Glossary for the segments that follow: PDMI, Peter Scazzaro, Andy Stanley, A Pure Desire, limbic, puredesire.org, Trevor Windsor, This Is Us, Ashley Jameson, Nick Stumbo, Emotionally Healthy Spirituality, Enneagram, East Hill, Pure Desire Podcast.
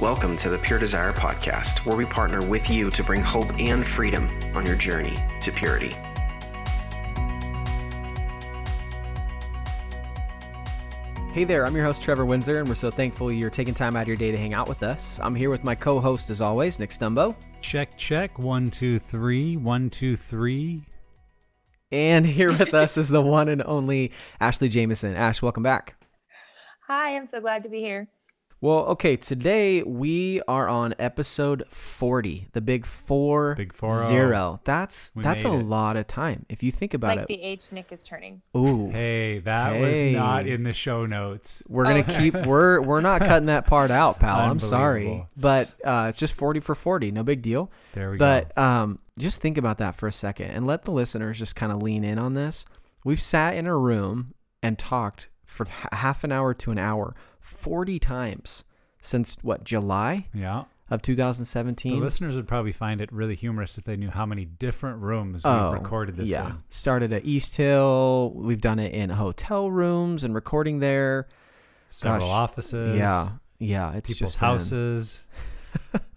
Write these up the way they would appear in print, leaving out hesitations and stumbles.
Welcome to the Pure Desire Podcast, where we partner with you to bring hope and freedom on your journey to purity. Hey there, I'm your host, Trevor Windsor, and we're so thankful you're taking time out of your day to hang out with us. I'm here with my co-host, as always, Nick Stumbo. Check, check. 1, 2, 3. 1, 2, 3. And here with us is the one and only Ashley Jameson. Ash, welcome back. Hi, I'm so glad to be here. Well, okay, today we are on episode 40, the big 40. That's a lot of time, if you think about it. Like the age Nick is turning. Ooh. Hey, that was not in the show notes. We're going to keep, we're not cutting that part out, pal. I'm sorry. But it's just 40 for 40, no big deal. There we go. But just think about that for a second and let the listeners just kind of lean in on this. We've sat in a room and talked for half an hour to an hour 40 times since July of 2017. The listeners would probably find it really humorous if they knew how many different rooms we've recorded this in. Started at East Hill. We've done it in hotel rooms and recording there. Several offices. Yeah. It's people's houses.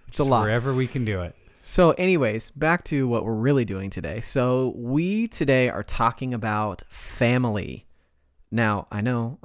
It's a lot. Wherever we can do it. So anyways, back to what we're really doing today. So we today are talking about family. Now, I know,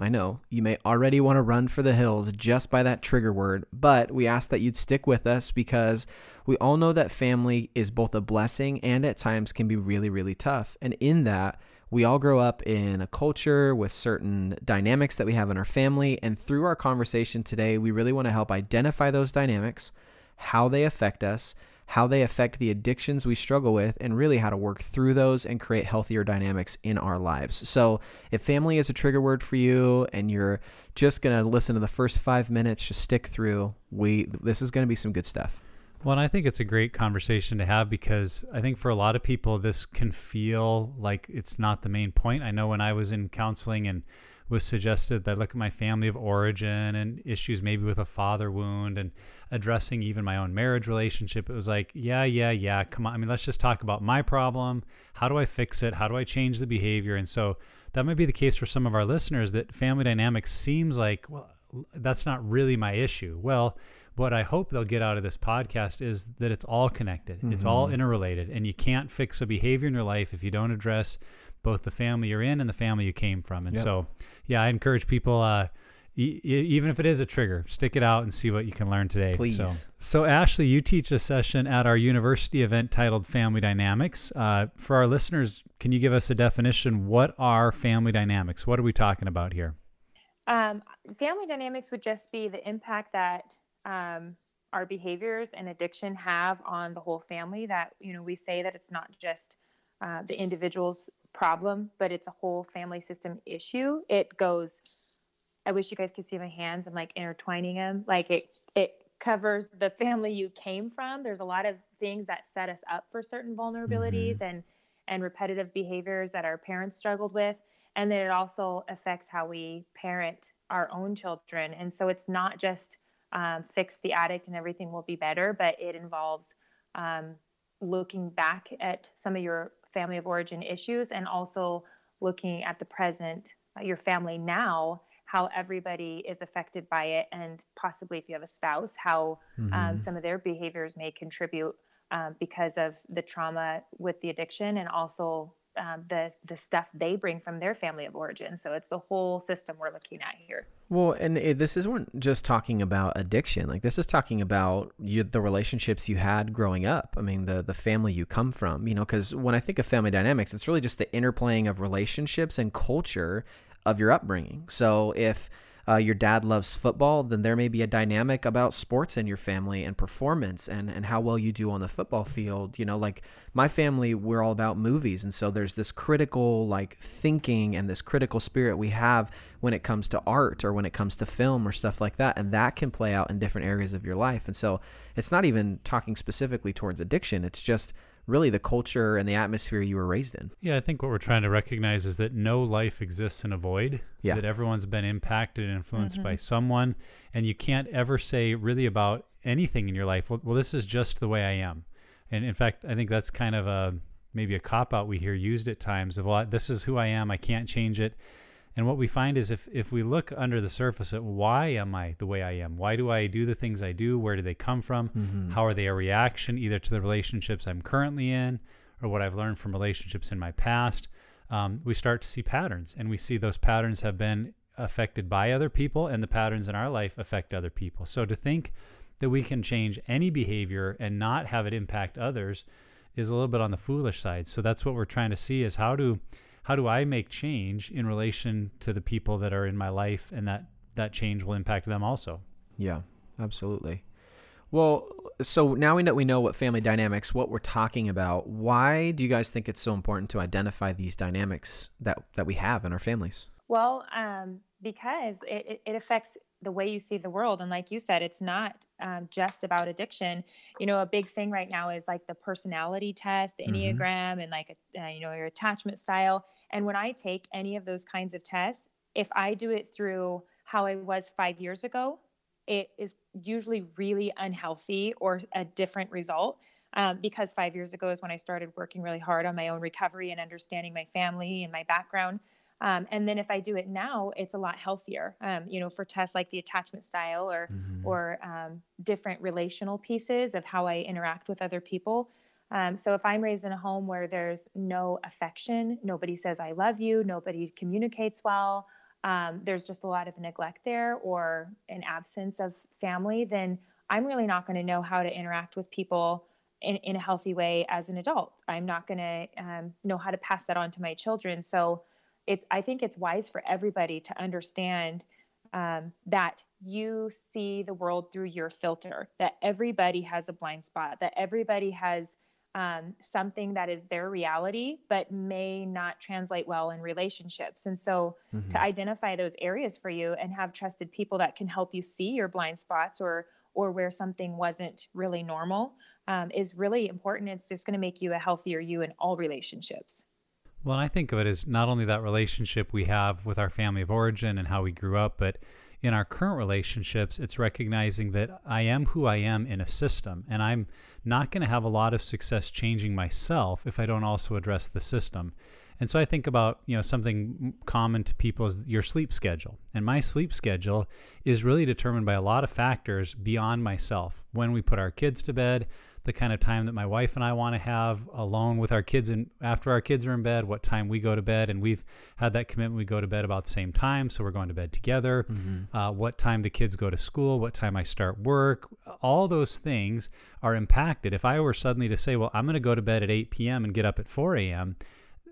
you may already want to run for the hills just by that trigger word, but we ask that you'd stick with us because we all know that family is both a blessing and at times can be really, really tough. And in that, we all grow up in a culture with certain dynamics that we have in our family. And through our conversation today, we really want to help identify those dynamics, how they affect us, how they affect the addictions we struggle with, and really how to work through those and create healthier dynamics in our lives. So if family is a trigger word for you and you're just going to listen to the first 5 minutes, just stick through. This is going to be some good stuff. Well, and I think it's a great conversation to have because I think for a lot of people, this can feel like it's not the main point. I know when I was in counseling and was suggested that I look at my family of origin and issues maybe with a father wound and addressing even my own marriage relationship. It was like, yeah, come on. I mean, let's just talk about my problem. How do I fix it? How do I change the behavior? And so that might be the case for some of our listeners that family dynamics seems like, well, that's not really my issue. Well, what I hope they'll get out of this podcast is that it's all connected. Mm-hmm. It's all interrelated, and you can't fix a behavior in your life if you don't address both the family you're in and the family you came from. And so, I encourage people, even if it is a trigger, stick it out and see what you can learn today. Please. So Ashley, you teach a session at our university event titled Family Dynamics. For our listeners, can you give us a definition? What are family dynamics? What are we talking about here? Family dynamics would just be the impact that our behaviors and addiction have on the whole family. That, we say that it's not just the individual's problem, but it's a whole family system issue. It goes, I wish you guys could see my hands. I'm like intertwining them. Like it covers the family you came from. There's a lot of things that set us up for certain vulnerabilities and repetitive behaviors that our parents struggled with. And then it also affects how we parent our own children. And so it's not just fix the addict and everything will be better, but it involves looking back at some of your family of origin issues and also looking at the present, your family now, how everybody is affected by it, and possibly if you have a spouse, how some of their behaviors may contribute because of the trauma with the addiction, and also the stuff they bring from their family of origin. So it's the whole system we're looking at here. Well, and this isn't just talking about addiction. Like, this is talking about the relationships you had growing up. I mean, the family you come from, you know, because when I think of family dynamics, it's really just the interplaying of relationships and culture of your upbringing. So if your dad loves football, then there may be a dynamic about sports in your family and performance and how well you do on the football field. You know, like my family, we're all about movies. And so there's this critical like thinking and this critical spirit we have when it comes to art or when it comes to film or stuff like that. And that can play out in different areas of your life. And so it's not even talking specifically towards addiction. It's just really the culture and the atmosphere you were raised in. Yeah, I think what we're trying to recognize is that no life exists in a void, that everyone's been impacted and influenced by someone, and you can't ever say really about anything in your life, well, this is just the way I am. And in fact, I think that's kind of maybe a cop-out we hear used at times of, well, this is who I am, I can't change it. And what we find is if we look under the surface at why am I the way I am? Why do I do the things I do? Where do they come from? How are they a reaction either to the relationships I'm currently in or what I've learned from relationships in my past? We start to see patterns, and we see those patterns have been affected by other people, and the patterns in our life affect other people. So to think that we can change any behavior and not have it impact others is a little bit on the foolish side. So that's what we're trying to see is how do I make change in relation to the people that are in my life, and that change will impact them also. Yeah, absolutely. Well, so now we know what family dynamics, what we're talking about. Why do you guys think it's so important to identify these dynamics that we have in our families? Well, because it affects the way you see the world. And like you said, it's not just about addiction. You know, a big thing right now is like the personality test, the Enneagram, and like, your attachment style. And when I take any of those kinds of tests, if I do it through how I was 5 years ago, it is usually really unhealthy or a different result, because 5 years ago is when I started working really hard on my own recovery and understanding my family and my background. And then if I do it now, it's a lot healthier, for tests like the attachment style or different relational pieces of how I interact with other people. So if I'm raised in a home where there's no affection, nobody says, I love you, nobody communicates well, there's just a lot of neglect there or an absence of family, then I'm really not going to know how to interact with people in a healthy way as an adult. I'm not going to know how to pass that on to my children. So I think it's wise for everybody to understand that you see the world through your filter, that everybody has a blind spot, that everybody has something that is their reality, but may not translate well in relationships. And so to identify those areas for you and have trusted people that can help you see your blind spots or where something wasn't really normal is really important. It's just going to make you a healthier you in all relationships. Well, and I think of it as not only that relationship we have with our family of origin and how we grew up, but in our current relationships, it's recognizing that I am who I am in a system, and I'm not going to have a lot of success changing myself if I don't also address the system. And so I think about, something common to people is your sleep schedule. And my sleep schedule is really determined by a lot of factors beyond myself. When we put our kids to bed, the kind of time that my wife and I want to have alone with our kids, and after our kids are in bed, what time we go to bed. And we've had that commitment. We go to bed about the same time, so we're going to bed together. What time the kids go to school, what time I start work, all those things are impacted. If I were suddenly to say, well, I'm going to go to bed at 8 p.m. and get up at 4 a.m.,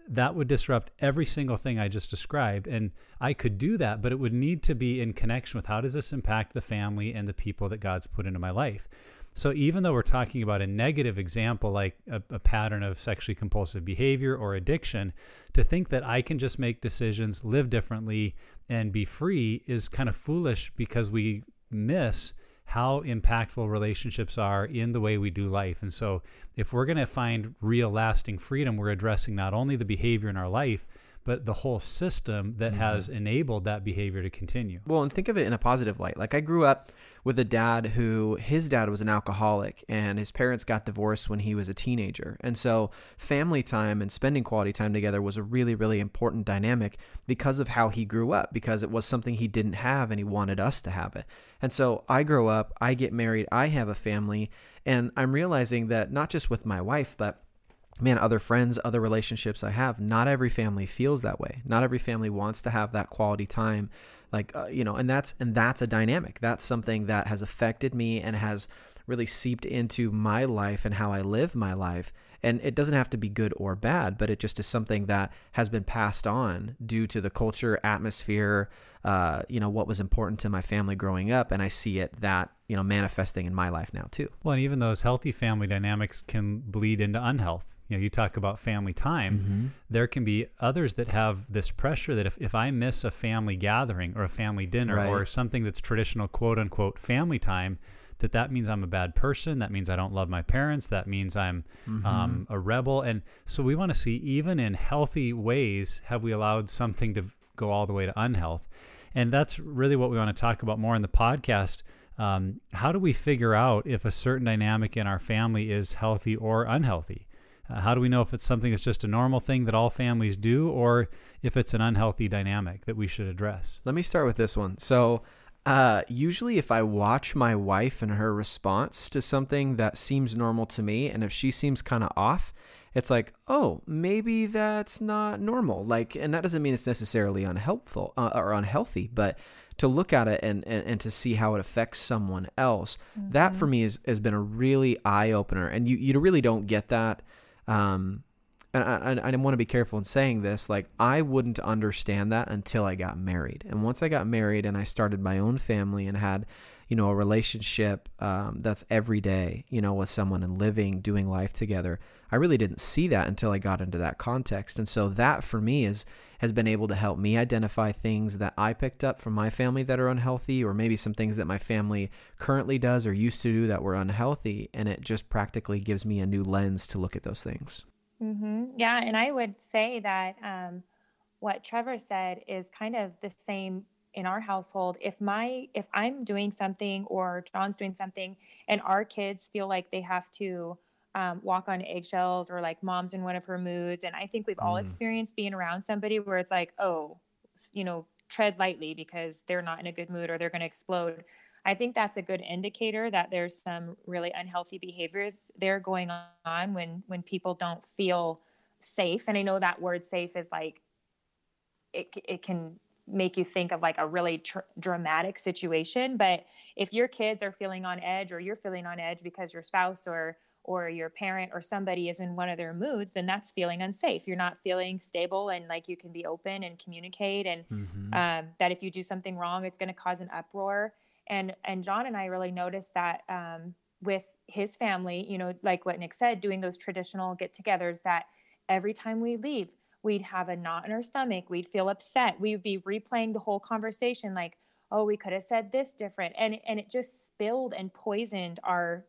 that would disrupt every single thing I just described. And I could do that, but it would need to be in connection with how does this impact the family and the people that God's put into my life. So even though we're talking about a negative example, like a pattern of sexually compulsive behavior or addiction, to think that I can just make decisions, live differently, and be free is kind of foolish, because we miss how impactful relationships are in the way we do life. And so if we're going to find real lasting freedom, we're addressing not only the behavior in our life, but the whole system that has enabled that behavior to continue. Well, and think of it in a positive light. Like I grew up with a dad who, his dad was an alcoholic and his parents got divorced when he was a teenager. And so family time and spending quality time together was a really, really important dynamic because of how he grew up, because it was something he didn't have and he wanted us to have it. And so I grow up, I get married, I have a family, and I'm realizing that not just with my wife, but man, other friends, other relationships I have, not every family feels that way. Not every family wants to have that quality time. Like, and that's a dynamic. That's something that has affected me and has really seeped into my life and how I live my life. And it doesn't have to be good or bad, but it just is something that has been passed on due to the culture, atmosphere, what was important to my family growing up. And I see it that, manifesting in my life now too. Well, and even those healthy family dynamics can bleed into unhealth. You talk about family time, mm-hmm. There can be others that have this pressure that if I miss a family gathering or a family dinner, right, or something that's traditional, quote unquote, family time, that means I'm a bad person. That means I don't love my parents. That means I'm mm-hmm. A rebel. And so we want to see, even in healthy ways, have we allowed something to go all the way to unhealth? And that's really what we want to talk about more in the podcast. How do we figure out if a certain dynamic in our family is healthy or unhealthy? How do we know if it's something that's just a normal thing that all families do, or if it's an unhealthy dynamic that we should address? Let me start with this one. So usually if I watch my wife and her response to something that seems normal to me, and if she seems kind of off, it's like, oh, maybe that's not normal. And that doesn't mean it's necessarily unhelpful or unhealthy, but to look at it and to see how it affects someone else, mm-hmm. that for me has been a really eye opener. And you really don't get that. And I want to be careful in saying this, I wouldn't understand that until I got married. And once I got married and I started my own family and had, a relationship, that's every day, with someone and doing life together, I really didn't see that until I got into that context. And so that for me has been able to help me identify things that I picked up from my family that are unhealthy, or maybe some things that my family currently does or used to do that were unhealthy. And it just practically gives me a new lens to look at those things. Mm-hmm. Yeah. And I would say that, what Trevor said is kind of the same in our household. If I'm doing something or John's doing something and our kids feel like they have to, walk on eggshells, or mom's in one of her moods. And I think we've all experienced being around somebody where it's like, oh, tread lightly because they're not in a good mood or they're going to explode. I think that's a good indicator that there's some really unhealthy behaviors there going on when people don't feel safe. And I know that word safe is it can make you think of a really dramatic situation. But if your kids are feeling on edge, or you're feeling on edge because your spouse or your parent or somebody is in one of their moods, then that's feeling unsafe. You're not feeling stable and you can be open and communicate. And mm-hmm. That if you do something wrong, it's going to cause an uproar. And John and I really noticed that with his family, what Nick said, doing those traditional get-togethers, that every time we leave, we'd have a knot in our stomach. We'd feel upset. We'd be replaying the whole conversation oh, we could have said this different. And it just spilled and poisoned our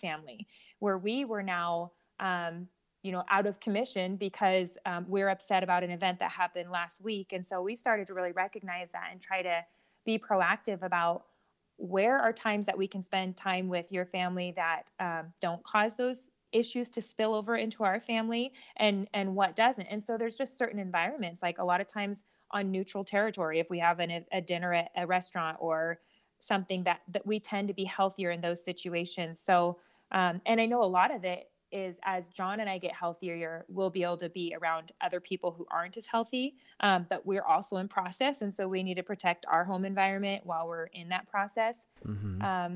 family, where we were now, out of commission because we're upset about an event that happened last week. And so we started to really recognize that and try to be proactive about where are times that we can spend time with your family that don't cause those issues to spill over into our family, and what doesn't. And so there's just certain environments, a lot of times on neutral territory, if we have a dinner at a restaurant or something, that we tend to be healthier in those situations. So, and I know a lot of it is as John and I get healthier, we'll be able to be around other people who aren't as healthy, but we're also in process. And so we need to protect our home environment while we're in that process. Mm-hmm.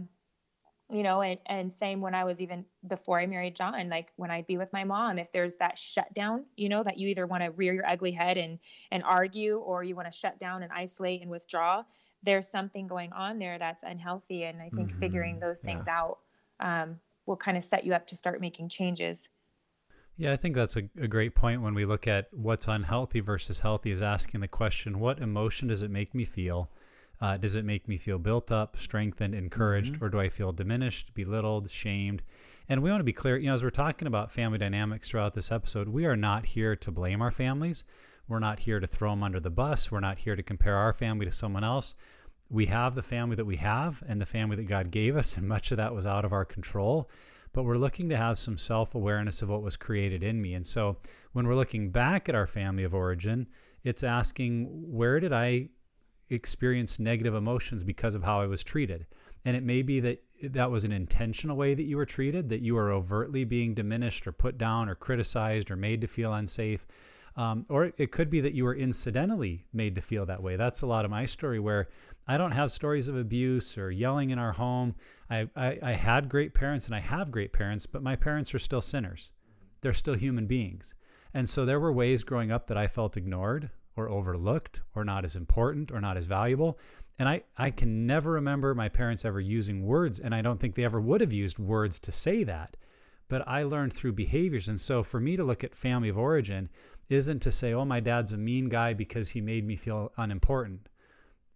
And same when I was, even before I married John, when I'd be with my mom, if there's that shutdown, that you either want to rear your ugly head and argue, or you want to shut down and isolate and withdraw, there's something going on there that's unhealthy. And I think mm-hmm. figuring those things out will kind of set you up to start making changes. Yeah, I think that's a great point. When we look at what's unhealthy versus healthy, is asking the question, what emotion does it make me feel? Does it make me feel built up, strengthened, encouraged, mm-hmm. or do I feel diminished, belittled, shamed? And we want to be clear, as we're talking about family dynamics throughout this episode, we are not here to blame our families. We're not here to throw them under the bus. We're not here to compare our family to someone else. We have the family that we have and the family that God gave us, and much of that was out of our control. But we're looking to have some self-awareness of what was created in me. And so when we're looking back at our family of origin, it's asking, where did I experience negative emotions because of how I was treated? And it may be that that was an intentional way that you were treated, that you were overtly being diminished or put down or criticized or made to feel unsafe. Or it could be that you were incidentally made to feel that way. That's a lot of my story, where I don't have stories of abuse or yelling in our home. I had great parents and I have great parents, but my parents are still sinners. They're still human beings. And so there were ways growing up that I felt ignored or overlooked or not as important or not as valuable. And I can never remember my parents ever using words, and I don't think they ever would have used words to say that. But I learned through behaviors. And so for me to look at family of origin isn't to say, oh, my dad's a mean guy because he made me feel unimportant.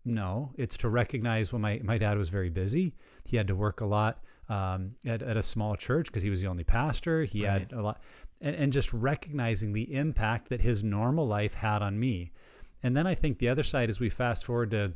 No, it's to recognize when my dad was very busy. He had to work a lot at a small church because he was the only pastor. He had a lot, and just recognizing the impact that his normal life had on me. And then I think the other side is, we fast forward to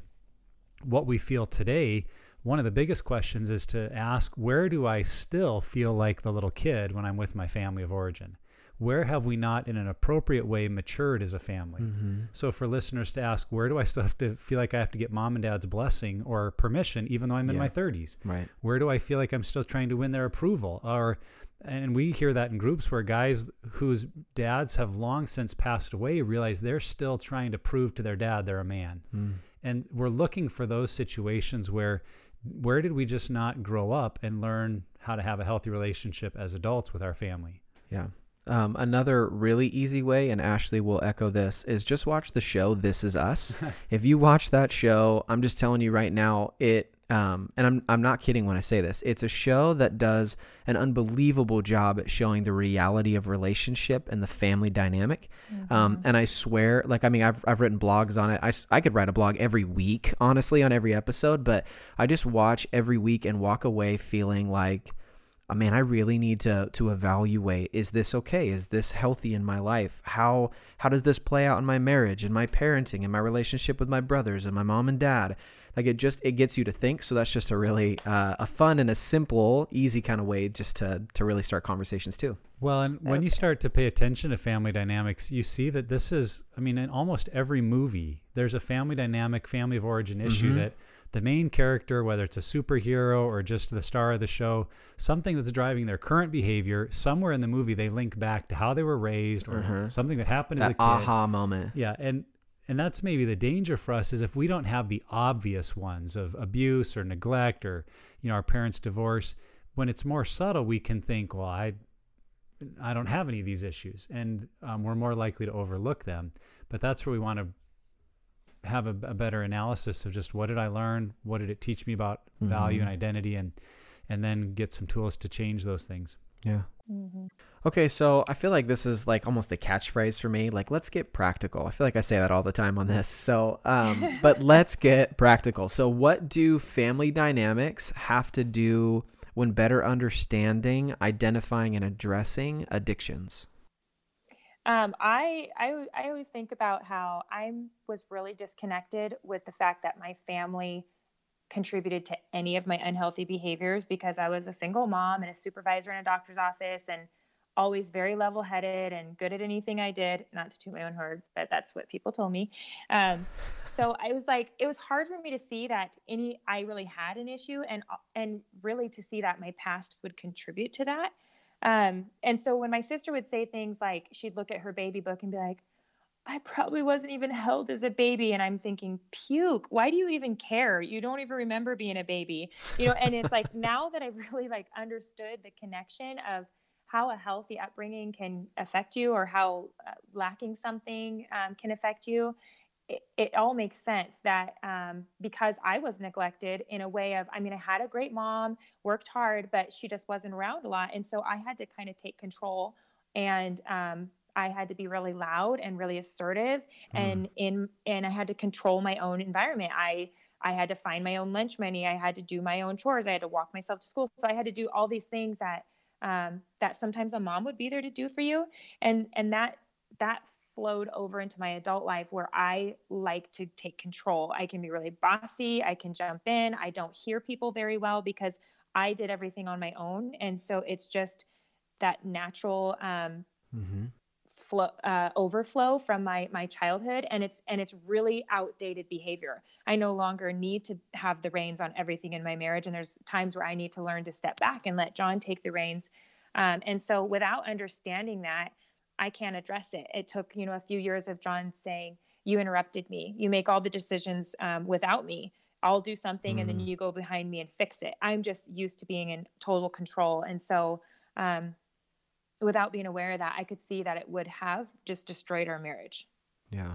what we feel today. One of the biggest questions is to ask, where do I still feel like the little kid when I'm with my family of origin? Where have we not, in an appropriate way, matured as a family? Mm-hmm. So for listeners to ask, where do I still have to feel like I have to get mom and dad's blessing or permission, even though I'm in my 30s? Right. Where do I feel like I'm still trying to win their approval? And we hear that in groups where guys whose dads have long since passed away realize they're still trying to prove to their dad they're a man. Mm. And we're looking for those situations where did we just not grow up and learn how to have a healthy relationship as adults with our family? Yeah. Another really easy way, and Ashley will echo this, is just watch the show This Is Us. If you watch that show, I'm just telling you right now, I'm not kidding when I say this, it's a show that does an unbelievable job at showing the reality of relationship and the family dynamic. Mm-hmm. And I swear, I've written blogs on it. I could write a blog every week, honestly, on every episode, but I just watch every week and walk away feeling like, oh, man, I really need to evaluate, is this okay? Is this healthy in my life? How does this play out in my marriage and my parenting and my relationship with my brothers and my mom and dad? Like, it gets you to think. So that's just a really a fun and a simple, easy kind of way just to really start conversations too. Well, and when you start to pay attention to family dynamics, you see that this is, in almost every movie, there's a family dynamic, family of origin issue that the main character, whether it's a superhero or just the star of the show, something that's driving their current behavior, somewhere in the movie they link back to how they were raised or something that happened as a kid. Aha moment. Yeah. And that's maybe the danger for us, is if we don't have the obvious ones of abuse or neglect or, our parents' divorce, when it's more subtle, we can think, well, I don't have any of these issues, and we're more likely to overlook them. But that's where we want to have a better analysis of just, what did I learn? What did it teach me about value and identity? And then get some tools to change those things. Yeah. Mm-hmm. Okay. So I feel like this is like almost a catchphrase for me. Like, let's get practical. I feel like I say that all the time on this. So, but let's get practical. So what do family dynamics have to do when better understanding, identifying, and addressing addictions? I always think about how I was really disconnected with the fact that my family contributed to any of my unhealthy behaviors, because I was a single mom and a supervisor in a doctor's office and always very level-headed and good at anything I did. Not to toot my own horn, but that's what people told me. So I was like, it was hard for me to see that I really had an issue, and really to see that my past would contribute to that. And so when my sister would say things like, she'd look at her baby book and be like, I probably wasn't even held as a baby. And I'm thinking, puke, why do you even care? You don't even remember being a baby, and it's like, now that I've really understood the connection of how a healthy upbringing can affect you, or how lacking something, can affect you. It all makes sense that, because I was neglected in a way of, I had a great mom, worked hard, but she just wasn't around a lot. And so I had to kind of take control, and, I had to be really loud and really assertive, and I had to control my own environment. I had to find my own lunch money. I had to do my own chores. I had to walk myself to school. So I had to do all these things that sometimes a mom would be there to do for you. And that flowed over into my adult life where I like to take control. I can be really bossy. I can jump in. I don't hear people very well because I did everything on my own. And so it's just that natural, flow, overflow from my childhood. And it's really outdated behavior. I no longer need to have the reins on everything in my marriage. And there's times where I need to learn to step back and let John take the reins. And so without understanding that, I can't address it. It took, a few years of John saying, "You interrupted me. You make all the decisions without me. I'll do something and then you go behind me and fix it." I'm just used to being in total control. And so without being aware of that, I could see that it would have just destroyed our marriage. Yeah.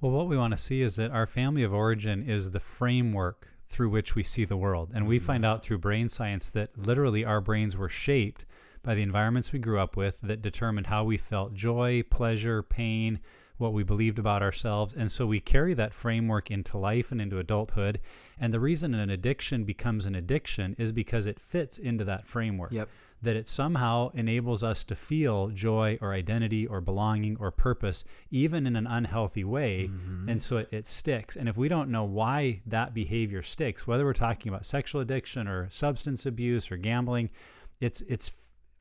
Well, what we want to see is that our family of origin is the framework through which we see the world. And we find out through brain science that literally our brains were shaped by the environments we grew up with that determined how we felt joy, pleasure, pain, what we believed about ourselves. And so we carry that framework into life and into adulthood. And the reason an addiction becomes an addiction is because it fits into that framework. Yep. That it somehow enables us to feel joy or identity or belonging or purpose, even in an unhealthy way. And so it sticks. And if we don't know why that behavior sticks, whether we're talking about sexual addiction or substance abuse or gambling, it's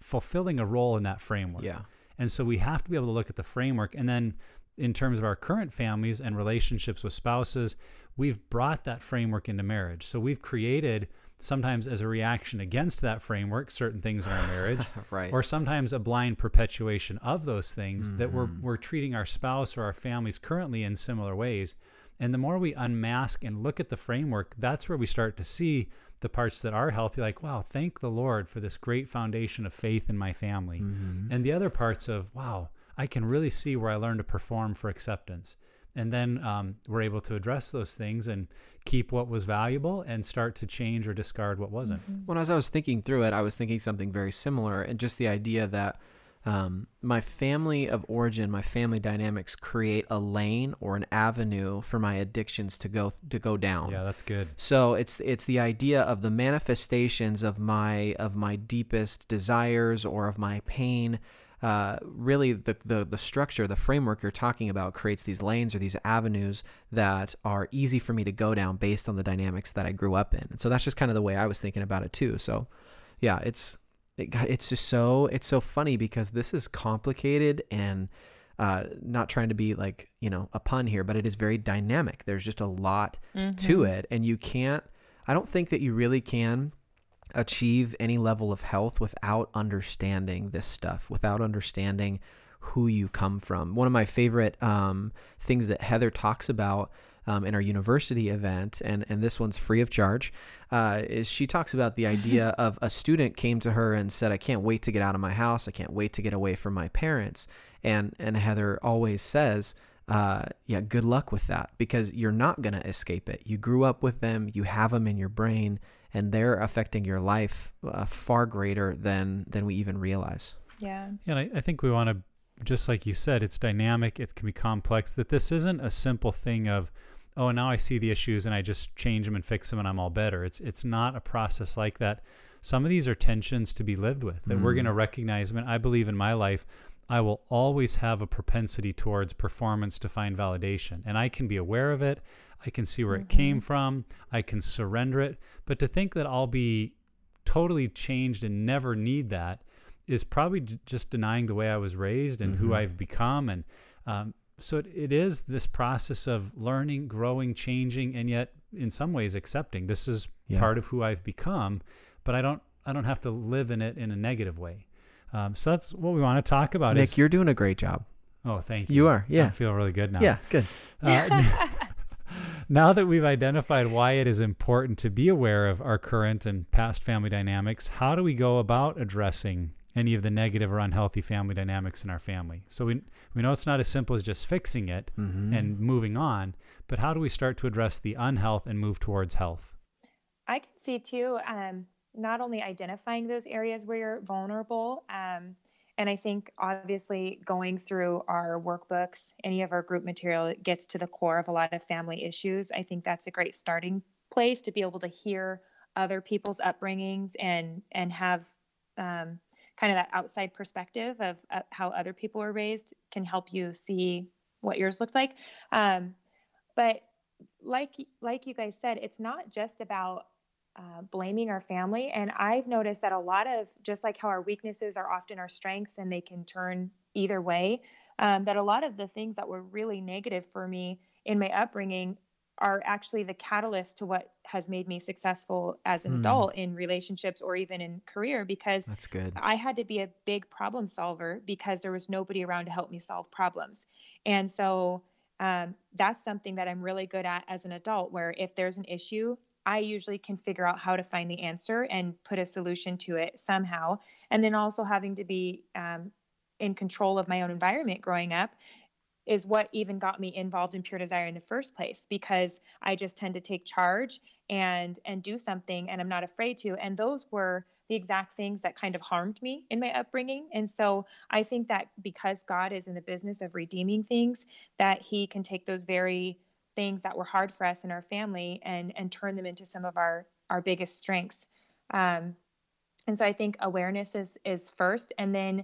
fulfilling a role in that framework. Yeah. And so we have to be able to look at the framework. And then in terms of our current families and relationships with spouses, we've brought that framework into marriage. So we've created, sometimes as a reaction against that framework, certain things in our marriage, right. Or sometimes a blind perpetuation of those things that we're treating our spouse or our families currently in similar ways. And the more we unmask and look at the framework, that's where we start to see the parts that are healthy, like, wow, thank the Lord for this great foundation of faith in my family. And the other parts of, wow, I can really see where I learned to perform for acceptance. And then we're able to address those things and keep what was valuable and start to change or discard what wasn't. Well, as I was thinking through it, I was thinking something very similar, and just the idea that my family of origin, my family dynamics create a lane or an avenue for my addictions to go down. Yeah, that's good. So it's the idea of the manifestations of my deepest desires or of my pain. Really the structure, the framework you're talking about creates these lanes or these avenues that are easy for me to go down based on the dynamics that I grew up in. And so that's just kind of the way I was thinking about it too. So yeah, it's so funny because this is complicated and not trying to be like, a pun here, but it is very dynamic. There's just a lot to it, and I don't think that you really can achieve any level of health without understanding this stuff, without understanding who you come from. One of my favorite things that Heather talks about in our university event, and this one's free of charge, is she talks about the idea of a student came to her and said, "I can't wait to get out of my house. I can't wait to get away from my parents." And Heather always says, good luck with that, because you're not going to escape it. You grew up with them. You have them in your brain, and they're affecting your life far greater than we even realize. Yeah. And I think we want to, just like you said, it's dynamic, it can be complex, that this isn't a simple thing of, oh, now I see the issues and I just change them and fix them and I'm all better. It's not a process like that. Some of these are tensions to be lived with, that we're going to recognize them. And I believe in my life, I will always have a propensity towards performance to find validation. And I can be aware of it. I can see where it came from. I can surrender it. But to think that I'll be totally changed and never need that is probably just denying the way I was raised and who I've become. And so it is this process of learning, growing, changing, and yet in some ways accepting. This is part of who I've become, but I don't have to live in it in a negative way. So that's what we want to talk about. Nick, you're doing a great job. Oh, thank you. You are, yeah. I feel really good now. Yeah, good. Now that we've identified why it is important to be aware of our current and past family dynamics, how do we go about addressing any of the negative or unhealthy family dynamics in our family? So we know it's not as simple as just fixing it and moving on, but how do we start to address the unhealth and move towards health? I can see too, not only identifying those areas where you're vulnerable, and I think obviously going through our workbooks, any of our group material, it gets to the core of a lot of family issues. I think that's a great starting place to be able to hear other people's upbringings and have kind of that outside perspective of how other people were raised can help you see what yours looked like. But like you guys said, it's not just about blaming our family. And I've noticed that a lot of, just like how our weaknesses are often our strengths and they can turn either way, that a lot of the things that were really negative for me in my upbringing are actually the catalyst to what has made me successful as an adult in relationships or even in career, because that's good. I had to be a big problem solver because there was nobody around to help me solve problems. And so that's something that I'm really good at as an adult, where if there's an issue, I usually can figure out how to find the answer and put a solution to it somehow. And then also having to be in control of my own environment growing up is what even got me involved in Pure Desire in the first place, because I just tend to take charge and do something, and I'm not afraid to. And those were the exact things that kind of harmed me in my upbringing. And so I think that because God is in the business of redeeming things, that he can take those very things that were hard for us in our family and turn them into some of our biggest strengths. And so I think awareness is first. And then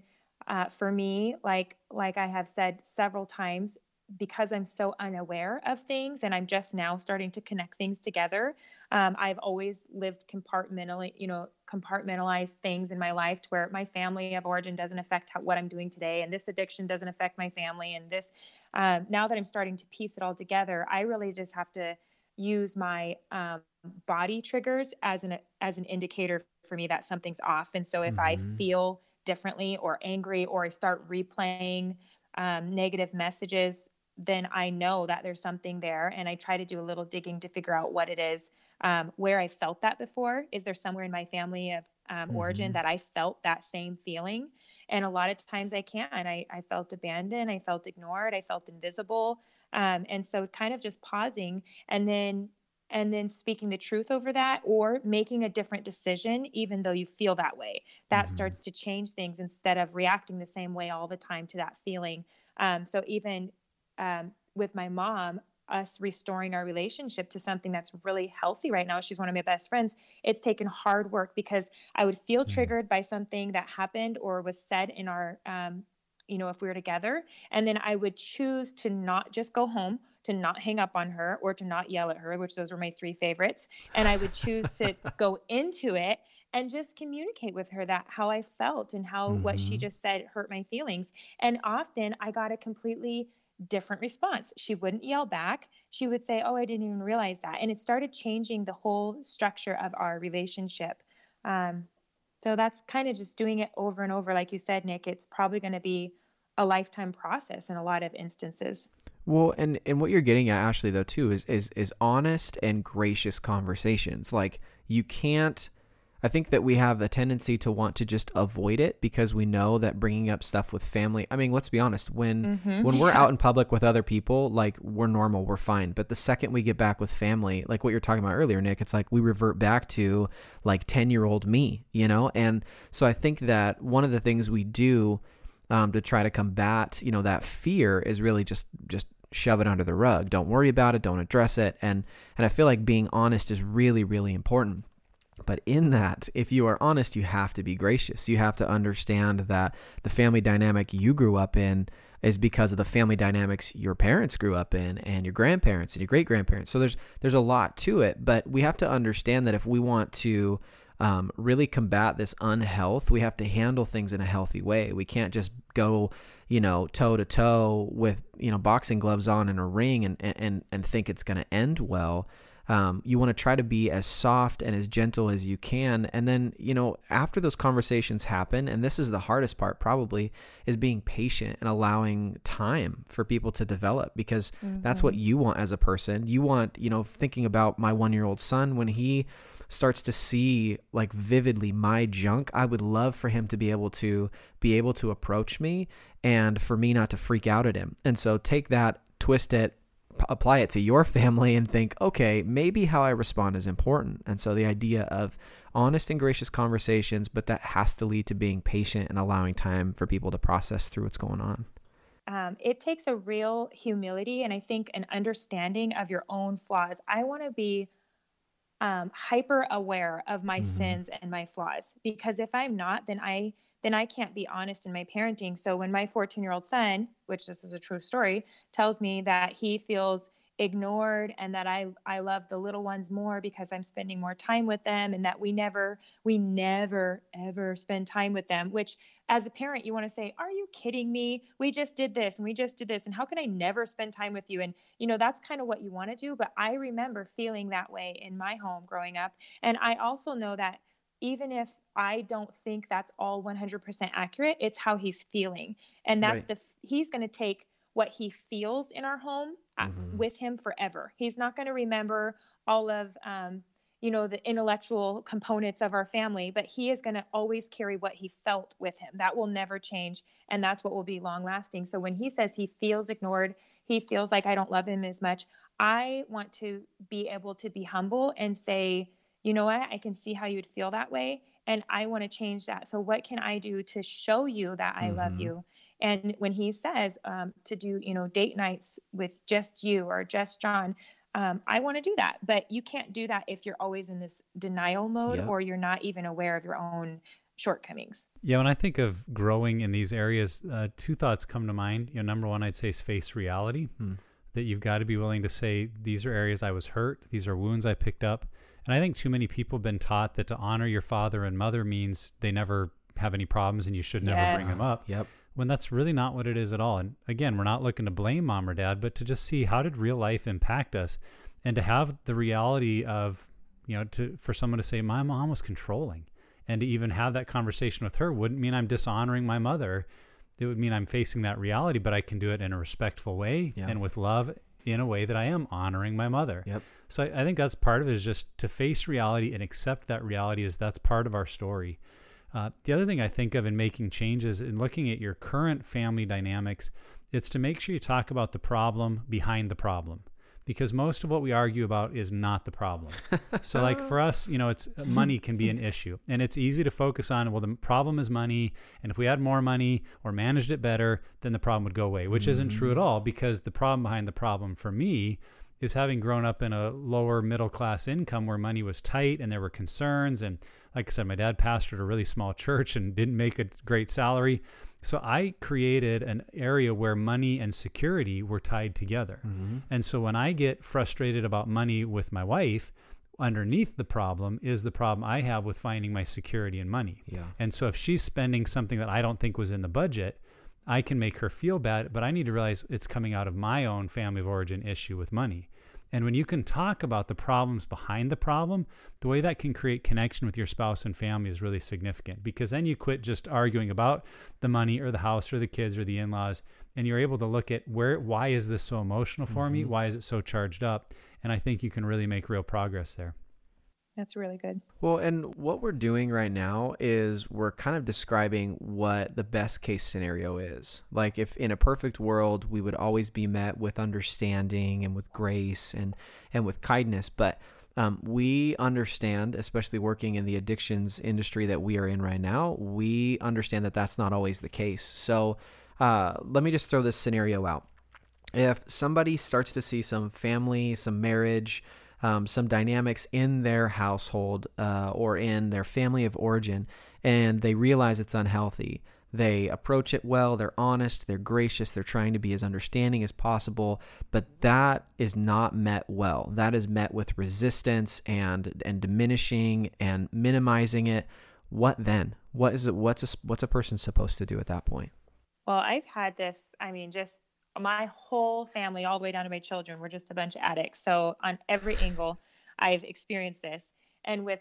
for me, like I have said several times, because I'm so unaware of things and I'm just now starting to connect things together, I've always lived compartmentalized things in my life, to where my family of origin doesn't affect what I'm doing today, and this addiction doesn't affect my family, and this, now that I'm starting to piece it all together, I really just have to use my body triggers as an indicator for me that something's off. And so if I feel differently or angry, or I start replaying negative messages, then I know that there's something there. And I try to do a little digging to figure out what it is, where I felt that before. Is there somewhere in my family of origin that I felt that same feeling? And a lot of times I can't. I felt abandoned. I felt ignored. I felt invisible. And so kind of just pausing and then speaking the truth over that, or making a different decision, even though you feel that way, that starts to change things instead of reacting the same way all the time to that feeling. So even with my mom, us restoring our relationship to something that's really healthy right now, she's one of my best friends. It's taken hard work, because I would feel triggered by something that happened or was said in our, if we were together, and then I would choose to not just go home, to not hang up on her, or to not yell at her, which those were my three favorites. And I would choose to go into it and just communicate with her that how I felt and how what she just said hurt my feelings. And often I got a completely different response. She wouldn't yell back. She would say, "Oh, I didn't even realize that." And it started changing the whole structure of our relationship. So that's kind of just doing it over and over. Like you said, Nick, it's probably going to be a lifetime process in a lot of instances. Well, and what you're getting at, Ashley, though, too, is honest and gracious conversations. Like, you can't, I think that we have a tendency to want to just avoid it, because we know that bringing up stuff with family, I mean, let's be honest, when we're out in public with other people, like, we're normal, we're fine. But the second we get back with family, like what you're talking about earlier, Nick, it's like we revert back to like 10-year-old me, you know? And so I think that one of the things we do to try to combat, that fear is really just shove it under the rug. Don't worry about it. Don't address it. And I feel like being honest is really, really important. But in that, if you are honest, you have to be gracious. You have to understand that the family dynamic you grew up in is because of the family dynamics your parents grew up in, and your grandparents and your great-grandparents. So there's a lot to it, but we have to understand that if we want to really combat this unhealth, we have to handle things in a healthy way. We can't just go, toe to toe with, boxing gloves on in a ring and think it's going to end well. You want to try to be as soft and as gentle as you can. And then, after those conversations happen, and this is the hardest part probably, is being patient and allowing time for people to develop, because that's what you want as a person. You want, thinking about my 1-year-old son, when he starts to see like vividly my junk, I would love for him to be able to approach me and for me not to freak out at him. And so take that, twist it, apply it to your family, and think, okay, maybe how I respond is important. And so the idea of honest and gracious conversations, but that has to lead to being patient and allowing time for people to process through what's going on. It takes a real humility, and I think an understanding of your own flaws. I want to be hyper aware of my sins and my flaws, because if I'm not, then I can't be honest in my parenting. So when my 14-year-old son, which this is a true story, tells me that he feels ignored and that I love the little ones more because I'm spending more time with them, and that we never ever spend time with them, which as a parent, you want to say, are you kidding me? We just did this and we just did this. And how can I never spend time with you? And you know, that's kind of what you want to do. But I remember feeling that way in my home growing up. And I also know that even if I don't think that's all 100% accurate, it's how he's feeling. And that's right. He's going to take what he feels in our home with him forever. He's not going to remember all of, the intellectual components of our family, but he is going to always carry what he felt with him. That will never change. And that's what will be long lasting. So when he says he feels ignored, he feels like I don't love him as much, I want to be able to be humble and say, you know what, I can see how you'd feel that way. And I want to change that. So what can I do to show you that I love you? And when he says to do, date nights with just you or just John, I want to do that. But you can't do that if you're always in this denial mode or you're not even aware of your own shortcomings. Yeah. When I think of growing in these areas, two thoughts come to mind. Number one, I'd say face reality, that you've got to be willing to say, these are areas I was hurt. These are wounds I picked up. And I think too many people have been taught that to honor your father and mother means they never have any problems and you should never bring them up. Yep. When that's really not what it is at all. And again, we're not looking to blame mom or dad, but to just see how did real life impact us, and to have the reality of, for someone to say, my mom was controlling, and to even have that conversation with her wouldn't mean I'm dishonoring my mother. It would mean I'm facing that reality, but I can do it in a respectful way and with love, in a way that I am honoring my mother. Yep. So I think that's part of it, is just to face reality and accept that reality is that's part of our story. The other thing I think of in making changes and looking at your current family dynamics, it's to make sure you talk about the problem behind the problem, because most of what we argue about is not the problem. So like for us, it's money can be an issue, and it's easy to focus on, well, the problem is money. And if we had more money or managed it better, then the problem would go away, which isn't true at all, because the problem behind the problem for me is having grown up in a lower middle-class income where money was tight and there were concerns. And like I said, my dad pastored a really small church and didn't make a great salary. So I created an area where money and security were tied together. And so when I get frustrated about money with my wife, underneath the problem is the problem I have with finding my security in money. Yeah. And so if she's spending something that I don't think was in the budget, I can make her feel bad, but I need to realize it's coming out of my own family of origin issue with money. And when you can talk about the problems behind the problem, the way that can create connection with your spouse and family is really significant, because then you quit just arguing about the money or the house or the kids or the in-laws, and you're able to look at why is this so emotional for me? Why is it so charged up? And I think you can really make real progress there. That's really good. Well, and what we're doing right now is we're kind of describing what the best case scenario is. Like if in a perfect world, we would always be met with understanding and with grace and with kindness. But we understand, especially working in the addictions industry that we are in right now, we understand that that's not always the case. So let me just throw this scenario out. If somebody starts to see some family, some marriage, some dynamics in their household or in their family of origin, and they realize it's unhealthy. They approach it well, they're honest, they're gracious, they're trying to be as understanding as possible, but that is not met well. That is met with resistance and diminishing and minimizing it. What then? What is it? What's a person supposed to do at that point? Well, I've had this, just my whole family, all the way down to my children, we're just a bunch of addicts. So on every angle, I've experienced this. And with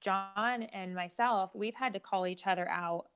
John and myself, we've had to call each other out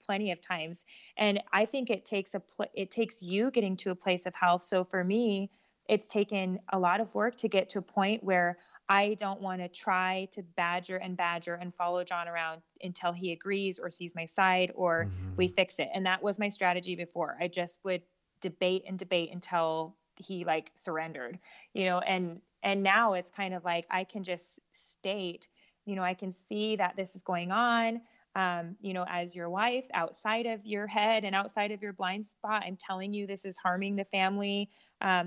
plenty of times. And I think it takes it takes you getting to a place of health. So for me, it's taken a lot of work to get to a point where I don't want to try to badger and follow John around until he agrees or sees my side or we fix it. And that was my strategy before. I just would debate until he surrendered, and now it's kind of like, I can just state, I can see that this is going on. As your wife, outside of your head and outside of your blind spot, I'm telling you, this is harming the family,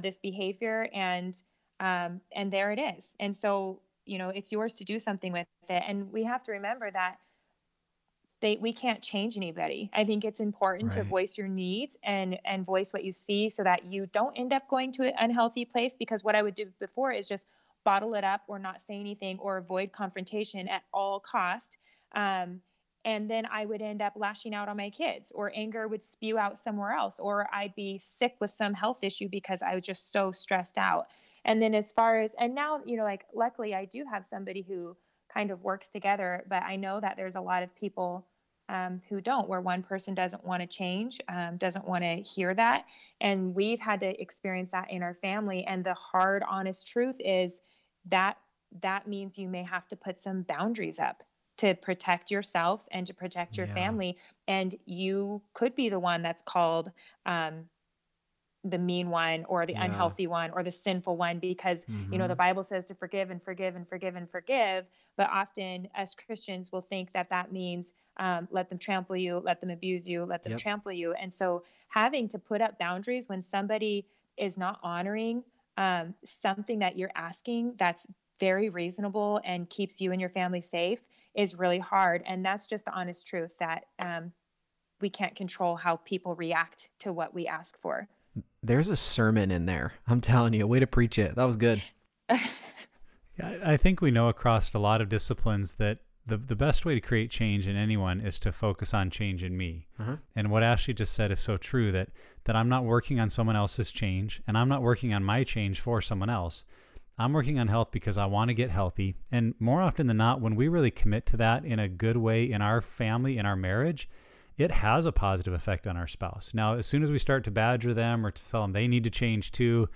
this behavior, and there it is. And so you know, it's yours to do something with it. And we have to remember that we can't change anybody. I think it's important to voice your needs and voice what you see so that you don't end up going to an unhealthy place, because what I would do before is just bottle it up or not say anything or avoid confrontation at all cost. And then I would end up lashing out on my kids, or anger would spew out somewhere else, or I'd be sick with some health issue because I was just so stressed out. And then as far as, and now, you know, like, luckily I do have somebody who kind of works together, but I know that there's a lot of people who don't, where one person doesn't want to change, doesn't want to hear that. And we've had to experience that in our family. And the hard, honest truth is that means you may have to put some boundaries up to protect yourself and to protect your family. And you could be the one that's called the mean one, or the unhealthy one, or the sinful one, because, you know, the Bible says to forgive and forgive and forgive and forgive. But often as Christians will think that that means let them trample you, let them abuse you, let them trample you. And so having to put up boundaries when somebody is not honoring something that you're asking that's very reasonable and keeps you and your family safe is really hard. And that's just the honest truth, that we can't control how people react to what we ask for. There's a sermon in there. I'm telling you, way to preach it. That was good. I think we know across a lot of disciplines that the best way to create change in anyone is to focus on change in me. And what Ashley just said is so true, that I'm not working on someone else's change, and I'm not working on my change for someone else. I'm working on health because I want to get healthy. And more often than not, when we really commit to that in a good way in our family, in our marriage, it has a positive effect on our spouse. Now, as soon as we start to badger them or to tell them they need to change too,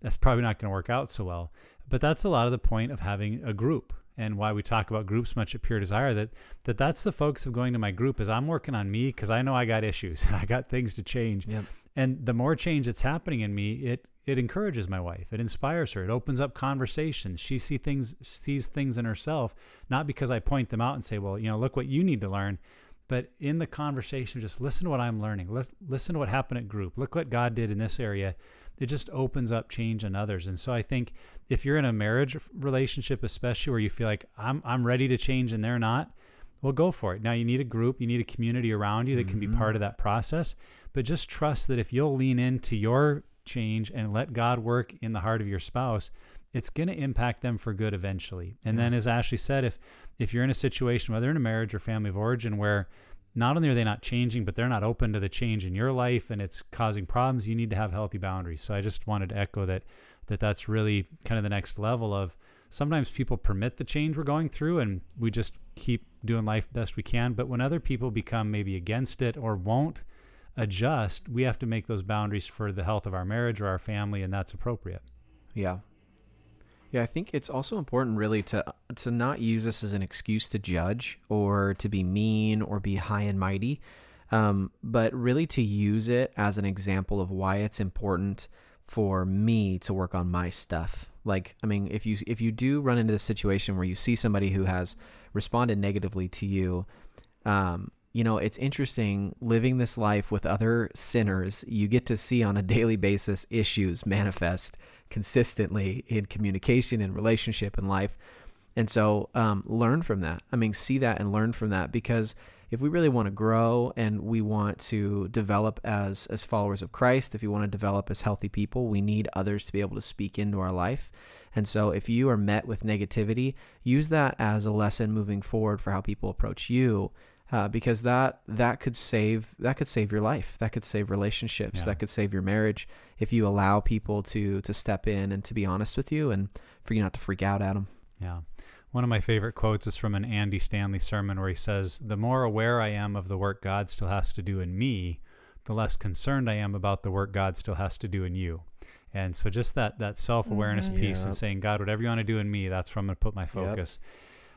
that's probably not going to work out so well. But that's a lot of the point of having a group, and why we talk about groups much at Pure Desire, that's the focus of going to my group, is I'm working on me because I know I got issues and I got things to change. Yep. And the more change that's happening in me, it encourages my wife. It inspires her. It opens up conversations. She sees things in herself, not because I point them out and say, well, you know, look what you need to learn. But in the conversation, just listen to what I'm learning. Listen to what happened at group. Look what God did in this area. It just opens up change in others. And so I think if you're in a marriage relationship, especially where you feel like I'm ready to change and they're not, well, go for it. Now you need a group, you need a community around you that can be part of that process, but just trust that if you'll lean into your change and let God work in the heart of your spouse, it's going to impact them for good eventually. And then, as Ashley said, if you're in a situation, whether in a marriage or family of origin, where not only are they not changing, but they're not open to the change in your life and it's causing problems, you need to have healthy boundaries. So I just wanted to echo that's really kind of the next level of, sometimes people permit the change we're going through and we just keep doing life best we can. But when other people become maybe against it or won't adjust, we have to make those boundaries for the health of our marriage or our family, and that's appropriate. Yeah. Yeah, I think it's also important really to not use this as an excuse to judge or to be mean or be high and mighty, but really to use it as an example of why it's important for me to work on my stuff. Like, I mean, if you do run into this situation where you see somebody who has responded negatively to you, you know, it's interesting living this life with other sinners. You get to see on a daily basis issues manifest consistently in communication, in relationship, in life. And so learn from that. I mean, see that and learn from that, because if we really want to grow and we want to develop as followers of Christ, if you want to develop as healthy people, we need others to be able to speak into our life. And so if you are met with negativity, use that as a lesson moving forward for how people approach you, because that could save your life, that could save relationships, that could save your marriage, if you allow people to step in and to be honest with you and for you not to freak out at them. Yeah. One of my favorite quotes is from an Andy Stanley sermon where he says, "The more aware I am of the work God still has to do in me, the less concerned I am about the work God still has to do in you." And so just that self-awareness piece and saying, God, whatever you want to do in me, that's where I'm going to put my focus.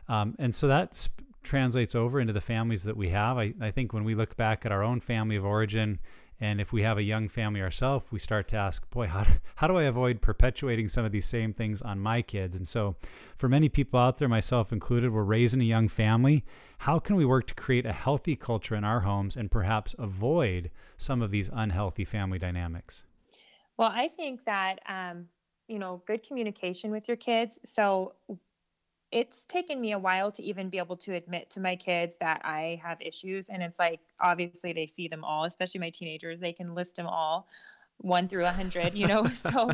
And so that translates over into the families that we have. I think when we look back at our own family of origin, and if we have a young family ourselves, we start to ask, boy, how do I avoid perpetuating some of these same things on my kids? And so for many people out there, myself included, we're raising a young family. How can we work to create a healthy culture in our homes and perhaps avoid some of these unhealthy family dynamics? Well, I think that, you know, good communication with your kids. So it's taken me a while to even be able to admit to my kids that I have issues. And it's like, obviously they see them all, especially my teenagers, they can list them all 1 through 100, you know? So,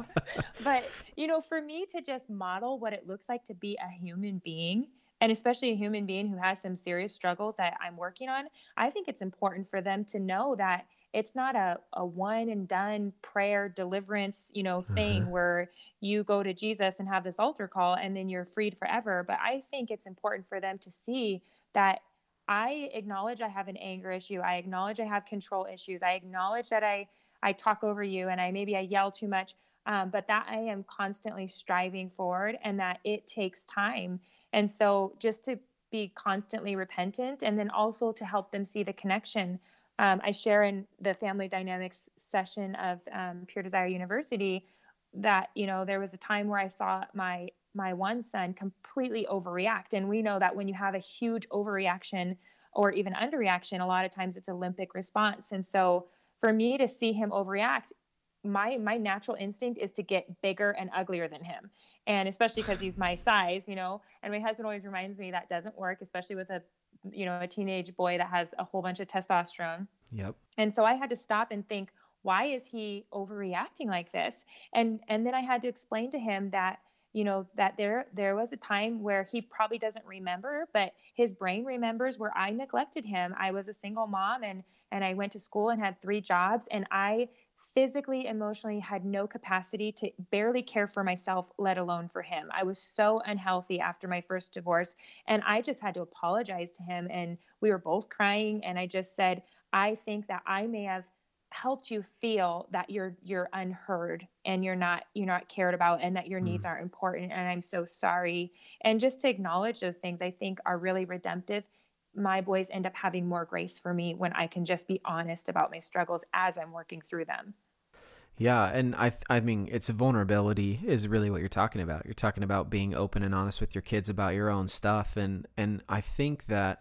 but you know, for me to just model what it looks like to be a human being, and especially a human being who has some serious struggles that I'm working on, I think it's important for them to know that it's not a one and done prayer deliverance, you know, thing where you go to Jesus and have this altar call and then you're freed forever. But I think it's important for them to see that I acknowledge I have an anger issue. I acknowledge I have control issues. I acknowledge that I talk over you and maybe I yell too much. But that I am constantly striving forward and that it takes time. And so just to be constantly repentant and then also to help them see the connection. I share in the family dynamics session of Pure Desire University that, you know, there was a time where I saw my one son completely overreact. And we know that when you have a huge overreaction or even underreaction, a lot of times it's a limbic response. And so for me to see him overreact, my natural instinct is to get bigger and uglier than him. And especially because he's my size, you know, and my husband always reminds me that doesn't work, especially with a teenage boy that has a whole bunch of testosterone. Yep. And so I had to stop and think, why is he overreacting like this? And then I had to explain to him that, you know, that there was a time where he probably doesn't remember, but his brain remembers where I neglected him. I was a single mom and I went to school and had 3 jobs, and I physically, emotionally had no capacity to barely care for myself, let alone for him. I was so unhealthy after my first divorce, and I just had to apologize to him. And we were both crying. And I just said, I think that I may have helped you feel that you're unheard and you're not cared about and that your needs aren't important. And I'm so sorry. And just to acknowledge those things, I think are really redemptive. My boys end up having more grace for me when I can just be honest about my struggles as I'm working through them. Yeah. And I mean, it's vulnerability is really what you're talking about. You're talking about being open and honest with your kids about your own stuff. And I think that,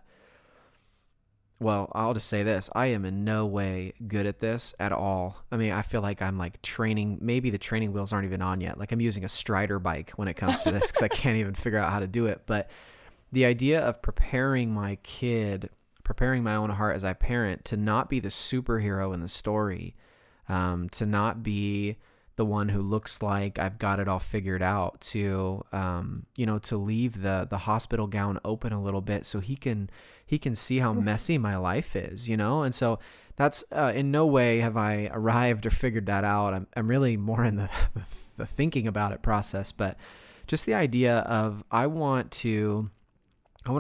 well, I'll just say this. I am in no way good at this at all. I mean, I feel like I'm like training. Maybe the training wheels aren't even on yet. Like I'm using a Strider bike when it comes to this because I can't even figure out how to do it. But the idea of preparing my kid, preparing my own heart as I parent to not be the superhero in the story, to not be the one who looks like I've got it all figured out, to, you know, to leave the hospital gown open a little bit so he can see how messy my life is, you know? And so that's, in no way have I arrived or figured that out. I'm really more in the thinking about it process, but just the idea of, I want to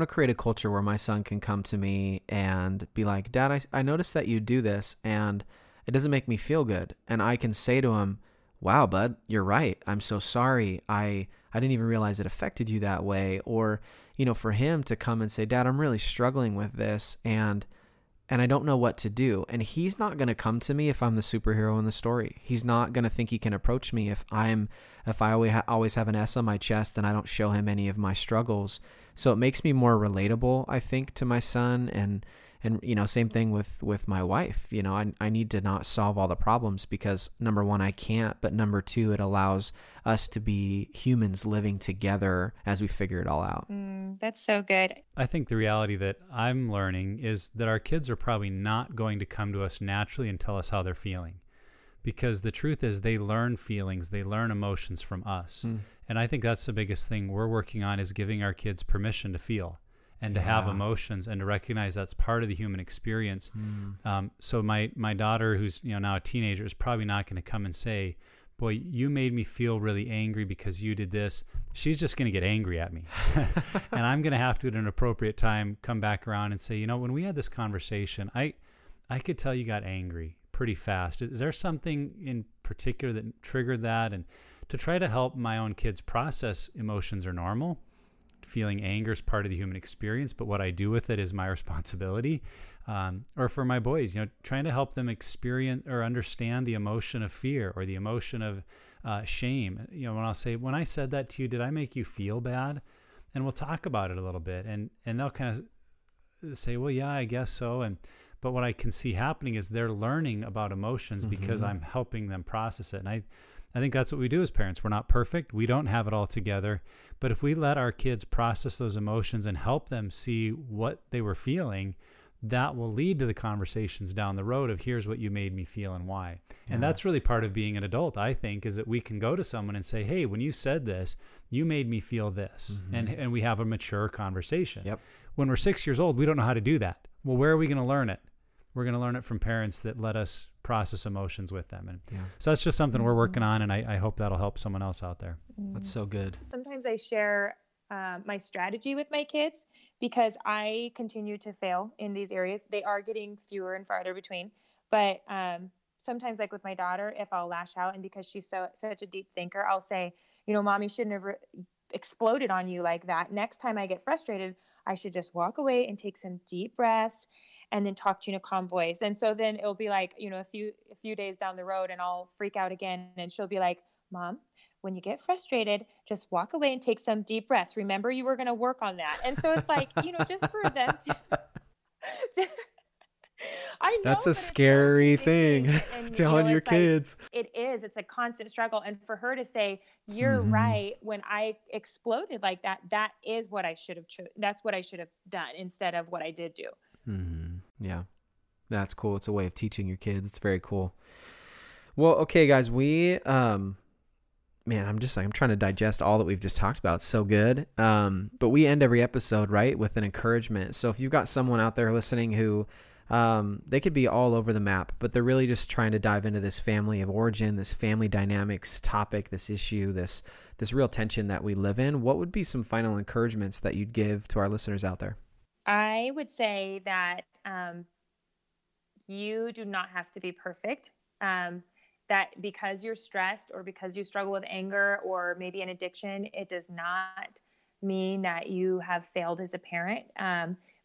create a culture where my son can come to me and be like, Dad, I noticed that you do this and it doesn't make me feel good. And I can say to him, wow, bud, you're right. I'm so sorry. I didn't even realize it affected you that way. Or, you know, for him to come and say, Dad, I'm really struggling with this and I don't know what to do. And he's not going to come to me if I'm the superhero in the story. He's not going to think he can approach me if I always have an S on my chest and I don't show him any of my struggles. So it makes me more relatable, I think, to my son. And you know, same thing with my wife. You know, I need to not solve all the problems because, number one, I can't. But number two, it allows us to be humans living together as we figure it all out. That's so good. I think the reality that I'm learning is that our kids are probably not going to come to us naturally and tell us how they're feeling. Because the truth is they learn feelings, they learn emotions from us. And I think that's the biggest thing we're working on is giving our kids permission to feel and to have emotions and to recognize that's part of the human experience. So my daughter, who's, you know, now a teenager, is probably not going to come and say, boy, you made me feel really angry because you did this. She's just going to get angry at me. And I'm going to have to, at an appropriate time, come back around and say, you know, when we had this conversation, I could tell you got angry pretty fast. Is there something in particular that triggered that? And to try to help my own kids process emotions are normal. Feeling anger is part of the human experience, but what I do with it is my responsibility. Or for my boys, you know, trying to help them experience or understand the emotion of fear or the emotion of shame. You know, when I'll say, when I said that to you, did I make you feel bad? And we'll talk about it a little bit, and they'll kind of say, well, yeah, I guess so. But what I can see happening is they're learning about emotions because I'm helping them process it. And I I think that's what we do as parents. We're not perfect. We don't have it all together. But if we let our kids process those emotions and help them see what they were feeling, that will lead to the conversations down the road of here's what you made me feel and why. Yeah. And that's really part of being an adult, I think, is that we can go to someone and say, hey, when you said this, you made me feel this. Mm-hmm. And we have a mature conversation. Yep. When we're 6 years old, we don't know how to do that. Well, where are we going to learn it? We're going to learn it from parents that let us process emotions with them. And so that's just something we're working on. And I hope that'll help someone else out there. That's so good. Sometimes I share my strategy with my kids because I continue to fail in these areas. They are getting fewer and farther between, but sometimes like with my daughter, if I'll lash out and because she's such a deep thinker, I'll say, you know, mommy shouldn't have exploded on you like that. Next time I get frustrated, I should just walk away and take some deep breaths and then talk to you in a calm voice. And so then it'll be like, you know, a few days down the road and I'll freak out again. And she'll be like, Mom, when you get frustrated, just walk away and take some deep breaths. Remember, you were going to work on that. And so it's like, you know, just for them to I know that's a scary thing and, telling your kids. Like, it is. It's a constant struggle. And for her to say, you're right. When I exploded like that, that is what I should have that's what I should have done instead of what I did do. Mm-hmm. Yeah, that's cool. It's a way of teaching your kids. It's very cool. Well, okay, guys, we, man, I'm just like, I'm trying to digest all that we've just talked about. It's so good. But we end every episode, right, with an encouragement. So if you've got someone out there listening who, they could be all over the map, but they're really just trying to dive into this family of origin, this family dynamics topic, this issue, this real tension that we live in. What would be some final encouragements that you'd give to our listeners out there? I would say that you do not have to be perfect, that because you're stressed or because you struggle with anger or maybe an addiction, it does not mean that you have failed as a parent.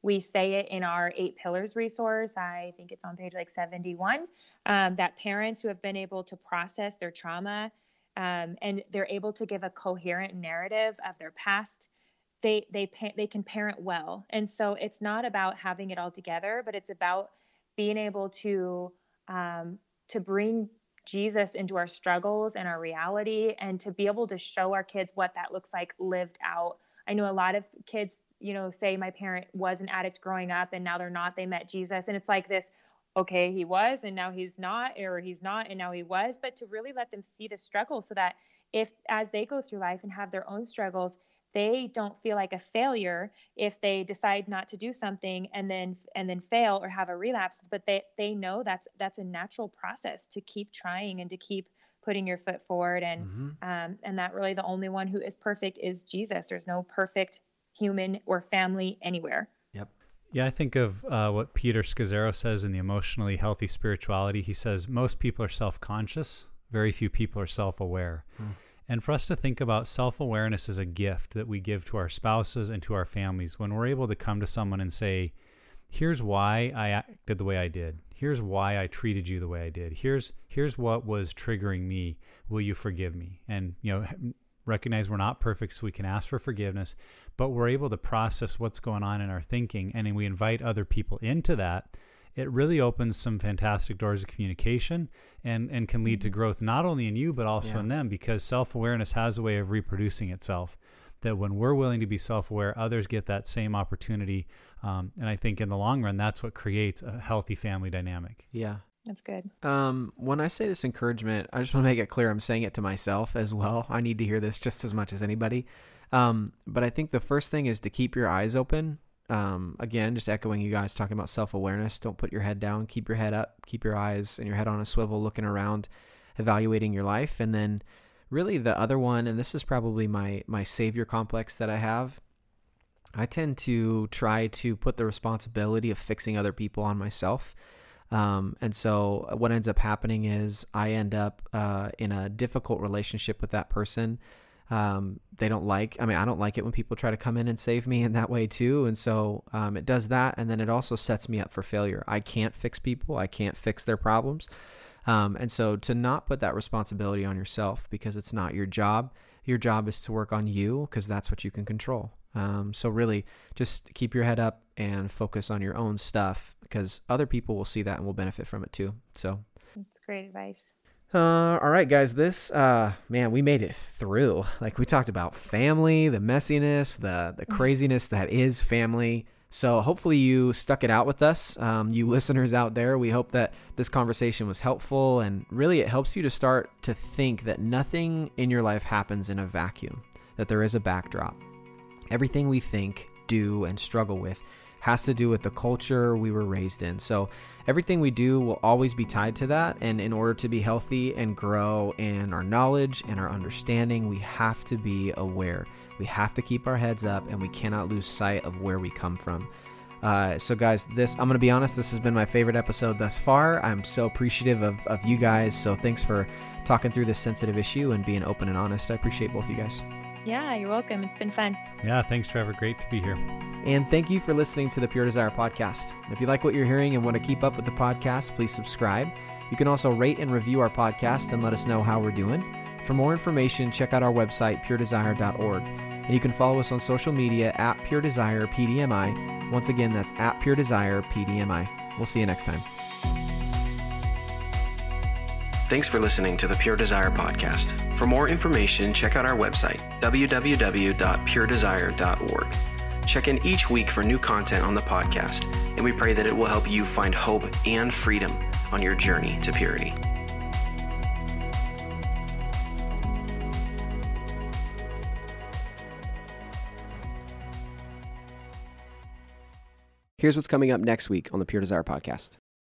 We say it in our 8 Pillars resource. I think it's on page like 71, that parents who have been able to process their trauma and they're able to give a coherent narrative of their past, they can parent well. And so it's not about having it all together, but it's about being able to bring Jesus into our struggles and our reality and to be able to show our kids what that looks like lived out. I know a lot of kids, you know, say my parent was an addict growing up and now they're not, they met Jesus. And it's like this, okay, he was, and now he's not, or he's not, and now he was, but to really let them see the struggle so that if, as they go through life and have their own struggles, they don't feel like a failure if they decide not to do something and then fail or have a relapse, but they know that's a natural process to keep trying and to keep putting your foot forward. And, and that really the only one who is perfect is Jesus. There's no perfect human or family anywhere. Yep. Yeah, I think of what Peter Scazzaro says in the Emotionally Healthy Spirituality. He says, most people are self-conscious. Very few people are self-aware. And for us to think about self-awareness as a gift that we give to our spouses and to our families, when we're able to come to someone and say, here's why I acted the way I did. Here's why I treated you the way I did. Here's what was triggering me. Will you forgive me? And, you know, recognize we're not perfect, so we can ask for forgiveness, but we're able to process what's going on in our thinking. And we invite other people into that. It really opens some fantastic doors of communication and can lead to growth, not only in you, but also in them, because self-awareness has a way of reproducing itself, that when we're willing to be self-aware, others get that same opportunity. And I think in the long run, that's what creates a healthy family dynamic. Yeah. That's good. When I say this encouragement, I just want to make it clear I'm saying it to myself as well. I need to hear this just as much as anybody. But I think the first thing is to keep your eyes open. Again, just echoing you guys talking about self-awareness. Don't put your head down. Keep your head up. Keep your eyes and your head on a swivel, looking around, evaluating your life. And then really the other one, and this is probably my savior complex that I have, I tend to try to put the responsibility of fixing other people on myself. And so what ends up happening is I end up, in a difficult relationship with that person. I don't like it when people try to come in and save me in that way too. And so, it does that. And then it also sets me up for failure. I can't fix people. I can't fix their problems. And so to not put that responsibility on yourself, because it's not your job, your job is to work on you, because that's what you can control. So really just keep your head up and focus on your own stuff, because other people will see that and will benefit from it too. So that's great advice. All right, guys, this, man, we made it through. Like, we talked about family, the messiness, the craziness that is family. So hopefully you stuck it out with us. You listeners out there, we hope that this conversation was helpful, and really it helps you to start to think that nothing in your life happens in a vacuum, that there is a backdrop. Everything we think, do, and struggle with has to do with the culture we were raised in. So everything we do will always be tied to that. And in order to be healthy and grow in our knowledge and our understanding, we have to be aware. We have to keep our heads up, and we cannot lose sight of where we come from. So guys, I'm going to be honest, this has been my favorite episode thus far. I'm so appreciative of you guys. So thanks for talking through this sensitive issue and being open and honest. I appreciate both you guys. Yeah, you're welcome. It's been fun. Yeah, thanks, Trevor. Great to be here. And thank you for listening to the Pure Desire Podcast. If you like what you're hearing and want to keep up with the podcast, please subscribe. You can also rate and review our podcast and let us know how we're doing. For more information, check out our website, puredesire.org. And you can follow us on social media at Pure Desire PDMI. Once again, that's at Pure Desire PDMI. We'll see you next time. Thanks for listening to the Pure Desire Podcast. For more information, check out our website, www.puredesire.org. Check in each week for new content on the podcast, and we pray that it will help you find hope and freedom on your journey to purity. Here's what's coming up next week on the Pure Desire Podcast.